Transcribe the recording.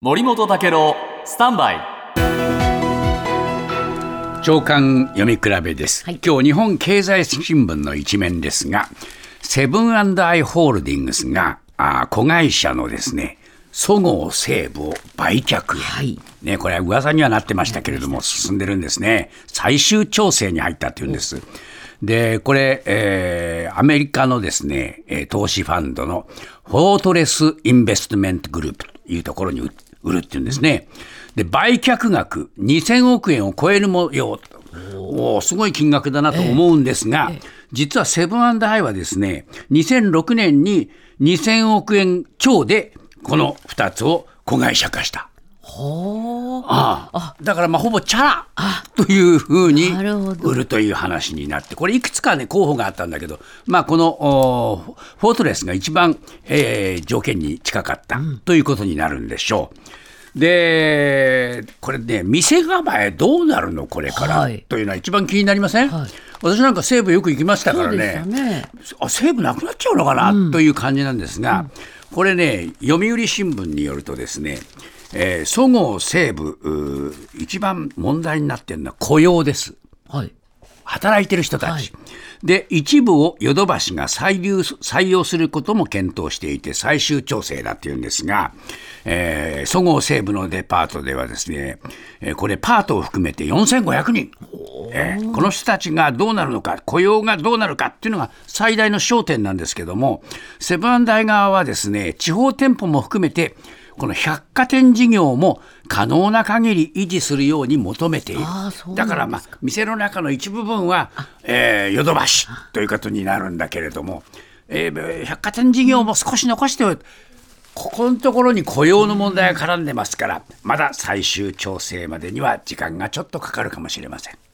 森本武郎スタンバイ朝刊読み比べです、はい、今日日本経済新聞の一面ですが、セブン&アイホールディングスが子会社のですねそごう・西武を売却、はいね、これは噂にはなってましたけれども進んでるんですね。最終調整に入ったというんです。でこれ、アメリカのですね投資ファンドのフォートレスインベストメントグループというところに売るっていうんですね。で売却額2000億円を超えるもようすごい金額だなと思うんですが、実はセブン&アイはですね2006年に2000億円超でこの2つを子会社化した。だからほぼチャラというふうに売るという話になって、これいくつかね候補があったんだけど、このフォートレスが一番条件に近かったということになるんでしょう。でこれね店構えどうなるのこれからというのは一番気になりません？私なんか西武よく行きましたからね、西武なくなっちゃうのかなという感じなんですが、これね読売新聞によるとですねそごう・西武一番問題になっているのは雇用です、はい、働いてる人たち、はい、で一部をヨドバシが採用することも検討していて最終調整だっていうんですが、そごう・西武のデパートではですね、これパートを含めて4500人、この人たちがどうなるのか雇用がどうなるかっていうのが最大の焦点なんですけども、セブン&アイ側はですね地方店舗も含めてこの百貨店事業も可能な限り維持するように求めている。だから店の中の一部分はヨドバシということになるんだけれども、百貨店事業も少し残しておく、ここのところに雇用の問題が絡んでますから、まだ最終調整までには時間がちょっとかかるかもしれません。